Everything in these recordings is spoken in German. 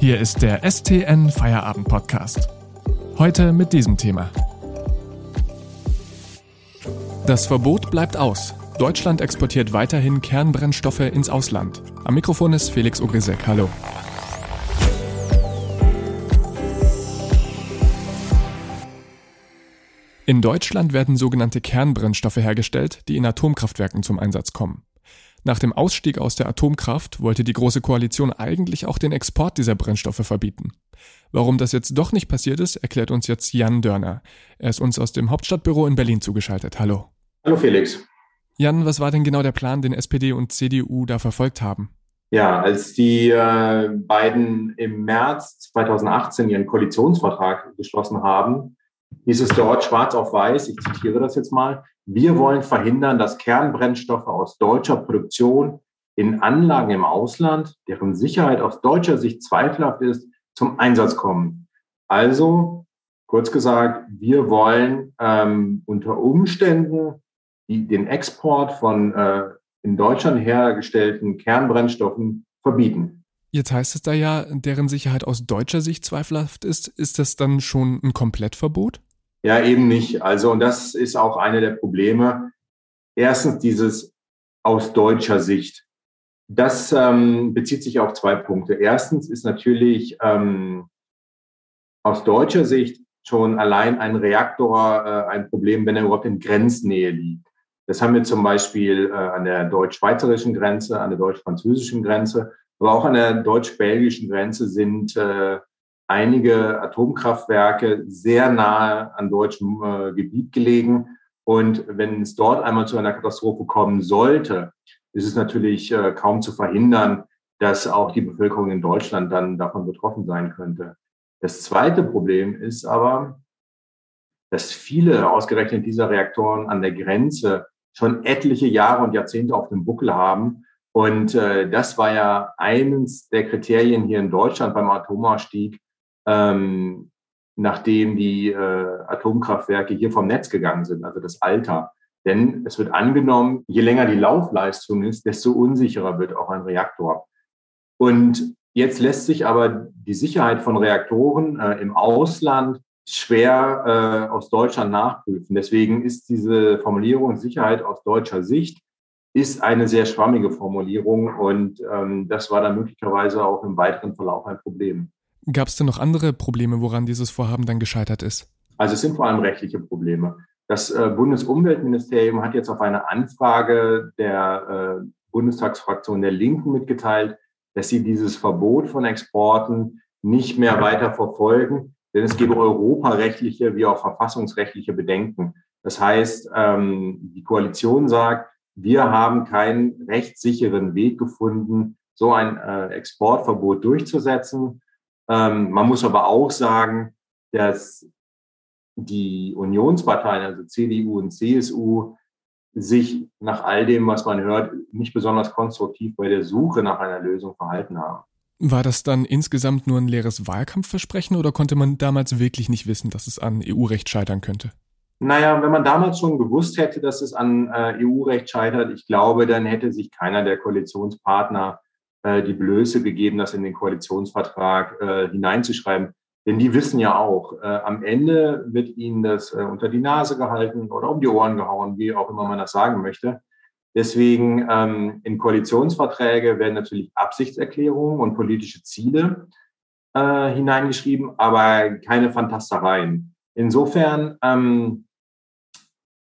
Hier ist der StN Feierabend Podcast. Heute mit diesem Thema. Das Verbot bleibt aus. Deutschland exportiert weiterhin Kernbrennstoffe ins Ausland. Am Mikrofon ist Felix Ogrisek. Hallo. In Deutschland werden sogenannte Kernbrennstoffe hergestellt, die in Atomkraftwerken zum Einsatz kommen. Nach dem Ausstieg aus der Atomkraft wollte die Große Koalition eigentlich auch den Export dieser Brennstoffe verbieten. Warum das jetzt doch nicht passiert ist, erklärt uns jetzt Jan Dörner. Er ist uns aus dem Hauptstadtbüro in Berlin zugeschaltet. Hallo. Hallo Felix. Jan, was war denn genau der Plan, den SPD und CDU da verfolgt haben? Ja, als die beiden im März 2018 ihren Koalitionsvertrag geschlossen haben, hieß es dort schwarz auf weiß, ich zitiere das jetzt mal: Wir wollen verhindern, dass Kernbrennstoffe aus deutscher Produktion in Anlagen im Ausland, deren Sicherheit aus deutscher Sicht zweifelhaft ist, zum Einsatz kommen. Also, kurz gesagt, wir wollen unter Umständen den Export von in Deutschland hergestellten Kernbrennstoffen verbieten. Jetzt heißt es da ja, deren Sicherheit aus deutscher Sicht zweifelhaft ist. Ist das dann schon ein Komplettverbot? Ja, eben nicht. Also, und das ist auch eine der Probleme. Erstens dieses aus deutscher Sicht. Das bezieht sich auf zwei Punkte. Erstens ist natürlich aus deutscher Sicht schon allein ein Reaktor ein Problem, wenn er überhaupt in Grenznähe liegt. Das haben wir zum Beispiel an der deutsch-schweizerischen Grenze, an der deutsch-französischen Grenze, aber auch an der deutsch-belgischen Grenze sind einige Atomkraftwerke sehr nahe an deutschem Gebiet gelegen. Und wenn es dort einmal zu einer Katastrophe kommen sollte, ist es natürlich kaum zu verhindern, dass auch die Bevölkerung in Deutschland dann davon betroffen sein könnte. Das zweite Problem ist aber, dass viele ausgerechnet dieser Reaktoren an der Grenze schon etliche Jahre und Jahrzehnte auf dem Buckel haben. Und das war ja eines der Kriterien hier in Deutschland beim Atomausstieg, nachdem die Atomkraftwerke hier vom Netz gegangen sind, also das Alter. Denn es wird angenommen, je länger die Laufleistung ist, desto unsicherer wird auch ein Reaktor. Und jetzt lässt sich aber die Sicherheit von Reaktoren im Ausland schwer aus Deutschland nachprüfen. Deswegen ist diese Formulierung Sicherheit aus deutscher Sicht ist eine sehr schwammige Formulierung und das war dann möglicherweise auch im weiteren Verlauf ein Problem. Gab es denn noch andere Probleme, woran dieses Vorhaben dann gescheitert ist? Also es sind vor allem rechtliche Probleme. Das Bundesumweltministerium hat jetzt auf eine Anfrage der Bundestagsfraktion der Linken mitgeteilt, dass sie dieses Verbot von Exporten nicht mehr weiter verfolgen, denn es gebe europarechtliche wie auch verfassungsrechtliche Bedenken. Das heißt, die Koalition sagt, wir haben keinen rechtssicheren Weg gefunden, so ein Exportverbot durchzusetzen. Man muss aber auch sagen, dass die Unionsparteien, also CDU und CSU, sich nach all dem, was man hört, nicht besonders konstruktiv bei der Suche nach einer Lösung verhalten haben. War das dann insgesamt nur ein leeres Wahlkampfversprechen oder konnte man damals wirklich nicht wissen, dass es an EU-Recht scheitern könnte? Naja, wenn man damals schon gewusst hätte, dass es an EU-Recht scheitert, ich glaube, dann hätte sich keiner der Koalitionspartner die Blöße gegeben, das in den Koalitionsvertrag hineinzuschreiben. Denn die wissen ja auch, am Ende wird ihnen das unter die Nase gehalten oder um die Ohren gehauen, wie auch immer man das sagen möchte. Deswegen in Koalitionsverträge werden natürlich Absichtserklärungen und politische Ziele hineingeschrieben, aber keine Fantastereien. Insofern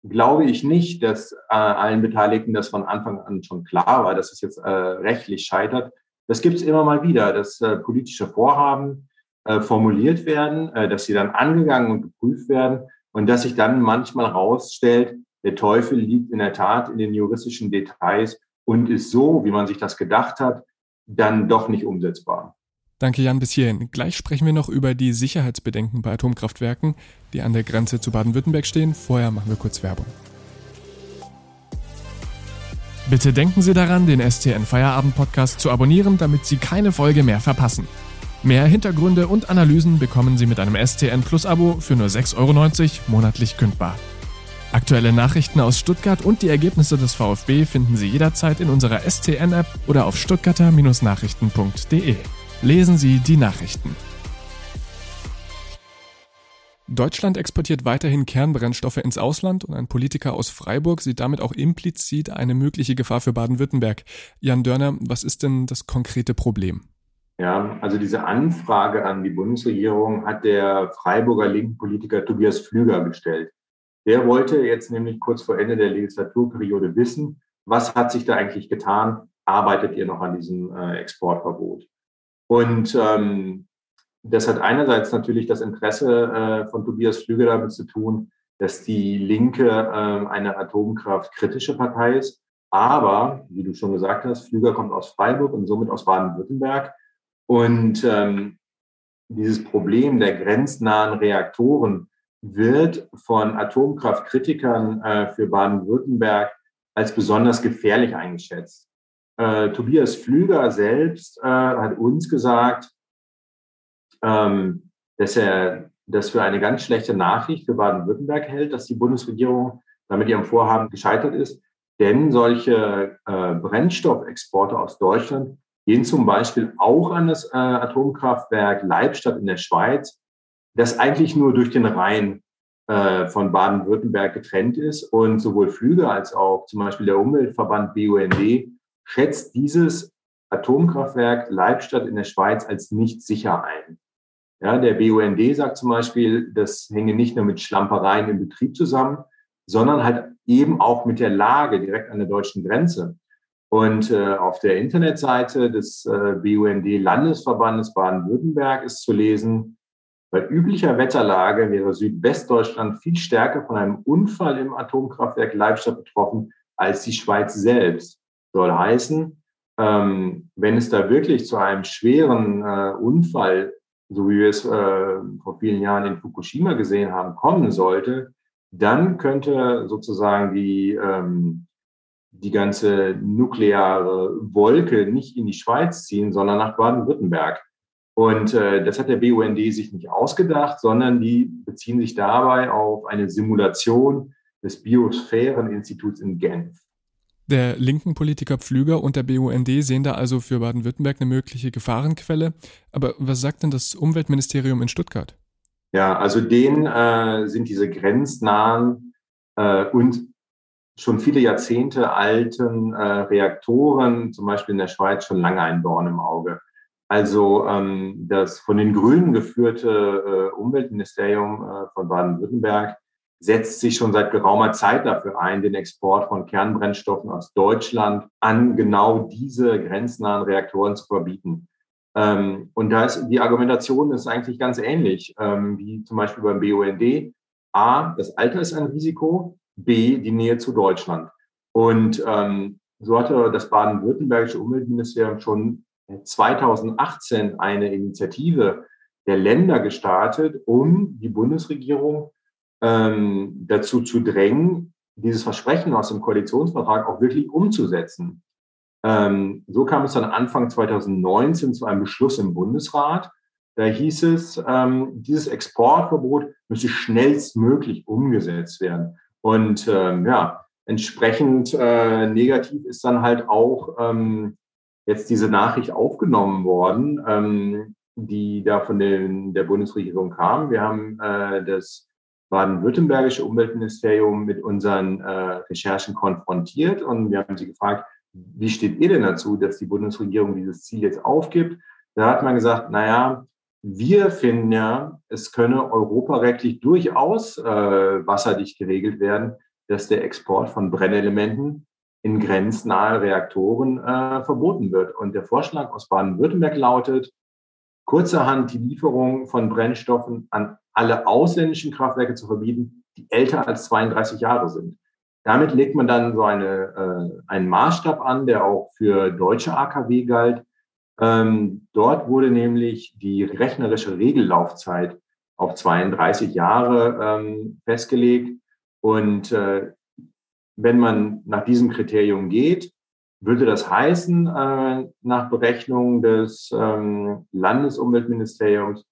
glaube ich nicht, dass allen Beteiligten das von Anfang an schon klar war, dass es jetzt rechtlich scheitert. Das gibt es immer mal wieder, dass politische Vorhaben formuliert werden, dass sie dann angegangen und geprüft werden und dass sich dann manchmal rausstellt, der Teufel liegt in der Tat in den juristischen Details und ist so, wie man sich das gedacht hat, dann doch nicht umsetzbar. Danke Jan, bis hierhin. Gleich sprechen wir noch über die Sicherheitsbedenken bei Atomkraftwerken, die an der Grenze zu Baden-Württemberg stehen. Vorher machen wir kurz Werbung. Bitte denken Sie daran, den StN Feierabend Podcast zu abonnieren, damit Sie keine Folge mehr verpassen. Mehr Hintergründe und Analysen bekommen Sie mit einem StN Plus Abo für nur 6,90 Euro monatlich kündbar. Aktuelle Nachrichten aus Stuttgart und die Ergebnisse des VfB finden Sie jederzeit in unserer StN-App oder auf stuttgarter-nachrichten.de. Lesen Sie die Nachrichten. Deutschland exportiert weiterhin Kernbrennstoffe ins Ausland und ein Politiker aus Freiburg sieht damit auch implizit eine mögliche Gefahr für Baden-Württemberg. Jan Dörner, was ist denn das konkrete Problem? Ja, also diese Anfrage an die Bundesregierung hat der Freiburger linken Politiker Tobias Pflüger gestellt. Der wollte jetzt nämlich kurz vor Ende der Legislaturperiode wissen, was hat sich da eigentlich getan? Arbeitet ihr noch an diesem Exportverbot? Und das hat einerseits natürlich das Interesse von Tobias Pflüger damit zu tun, dass die Linke eine atomkraftkritische Partei ist. Aber, wie du schon gesagt hast, Pflüger kommt aus Freiburg und somit aus Baden-Württemberg. Und dieses Problem der grenznahen Reaktoren wird von Atomkraftkritikern für Baden-Württemberg als besonders gefährlich eingeschätzt. Tobias Pflüger selbst hat uns gesagt, dass er das für eine ganz schlechte Nachricht für Baden-Württemberg hält, dass die Bundesregierung damit ihrem Vorhaben gescheitert ist. Denn solche Brennstoffexporte aus Deutschland gehen zum Beispiel auch an das Atomkraftwerk Leibstadt in der Schweiz, das eigentlich nur durch den Rhein von Baden-Württemberg getrennt ist. Und sowohl Pflüger als auch zum Beispiel der Umweltverband BUND schätzt dieses Atomkraftwerk Leibstadt in der Schweiz als nicht sicher ein. Ja, der BUND sagt zum Beispiel, das hänge nicht nur mit Schlampereien im Betrieb zusammen, sondern halt eben auch mit der Lage direkt an der deutschen Grenze. Und auf der Internetseite des BUND-Landesverbandes Baden-Württemberg ist zu lesen, bei üblicher Wetterlage wäre Südwestdeutschland viel stärker von einem Unfall im Atomkraftwerk Leibstadt betroffen als die Schweiz selbst. Soll heißen, wenn es da wirklich zu einem schweren Unfall, so wie wir es vor vielen Jahren in Fukushima gesehen haben, kommen sollte, dann könnte sozusagen die ganze nukleare Wolke nicht in die Schweiz ziehen, sondern nach Baden-Württemberg. Und das hat der BUND sich nicht ausgedacht, sondern die beziehen sich dabei auf eine Simulation des Biosphäreninstituts in Genf. Der linken Politiker Pflüger und der BUND sehen da also für Baden-Württemberg eine mögliche Gefahrenquelle. Aber was sagt denn das Umweltministerium in Stuttgart? Ja, also denen sind diese grenznahen und schon viele Jahrzehnte alten Reaktoren, zum Beispiel in der Schweiz, schon lange ein Dorn im Auge. Also das von den Grünen geführte Umweltministerium von Baden-Württemberg setzt sich schon seit geraumer Zeit dafür ein, den Export von Kernbrennstoffen aus Deutschland an genau diese grenznahen Reaktoren zu verbieten. Und da ist die Argumentation ist eigentlich ganz ähnlich wie zum Beispiel beim BUND. A, das Alter ist ein Risiko, B, die Nähe zu Deutschland. Und so hatte das baden-württembergische Umweltministerium schon 2018 eine Initiative der Länder gestartet, um die Bundesregierung dazu zu drängen, dieses Versprechen aus dem Koalitionsvertrag auch wirklich umzusetzen. So kam es dann Anfang 2019 zu einem Beschluss im Bundesrat. Da hieß es, dieses Exportverbot müsse schnellstmöglich umgesetzt werden. Und entsprechend negativ ist dann halt auch jetzt diese Nachricht aufgenommen worden, die da von der Bundesregierung kam. Wir haben das baden-württembergische Umweltministerium mit unseren Recherchen konfrontiert und wir haben sie gefragt, wie steht ihr denn dazu, dass die Bundesregierung dieses Ziel jetzt aufgibt? Da hat man gesagt, wir finden ja, es könne europarechtlich durchaus wasserdicht geregelt werden, dass der Export von Brennelementen in grenznahe Reaktoren verboten wird. Und der Vorschlag aus Baden-Württemberg lautet, kurzerhand die Lieferung von Brennstoffen an alle ausländischen Kraftwerke zu verbieten, die älter als 32 Jahre sind. Damit legt man dann so einen Maßstab an, der auch für deutsche AKW galt. Dort wurde nämlich die rechnerische Regellaufzeit auf 32 Jahre festgelegt. Und wenn man nach diesem Kriterium geht, würde das heißen, nach Berechnung des Landesumweltministeriums,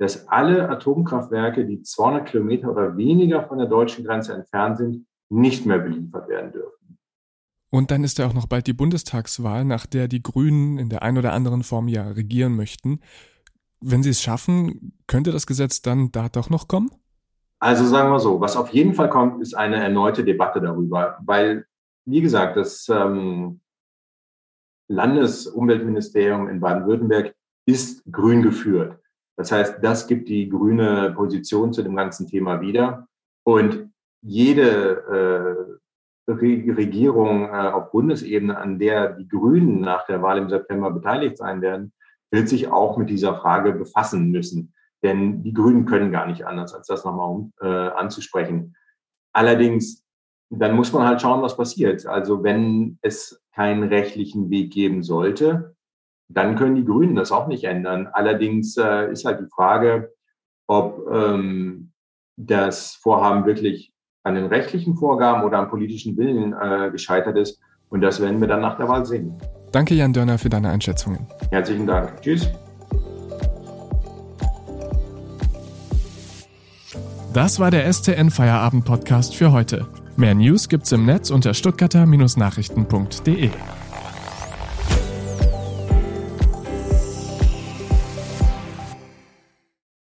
dass alle Atomkraftwerke, die 200 Kilometer oder weniger von der deutschen Grenze entfernt sind, nicht mehr beliefert werden dürfen. Und dann ist ja auch noch bald die Bundestagswahl, nach der die Grünen in der einen oder anderen Form ja regieren möchten. Wenn sie es schaffen, könnte das Gesetz dann da doch noch kommen? Also sagen wir so, was auf jeden Fall kommt, ist eine erneute Debatte darüber. Weil, wie gesagt, das Landesumweltministerium in Baden-Württemberg ist grün geführt. Das heißt, das gibt die grüne Position zu dem ganzen Thema wieder. Und jede Regierung auf Bundesebene, an der die Grünen nach der Wahl im September beteiligt sein werden, wird sich auch mit dieser Frage befassen müssen. Denn die Grünen können gar nicht anders, als das nochmal anzusprechen. Allerdings, dann muss man halt schauen, was passiert. Also wenn es keinen rechtlichen Weg geben sollte, dann können die Grünen das auch nicht ändern. Allerdings ist halt die Frage, ob das Vorhaben wirklich an den rechtlichen Vorgaben oder am politischen Willen gescheitert ist. Und das werden wir dann nach der Wahl sehen. Danke, Jan Dörner, für deine Einschätzungen. Herzlichen Dank. Tschüss. Das war der StN Feierabend Podcast für heute. Mehr News gibt's im Netz unter stuttgarter-nachrichten.de.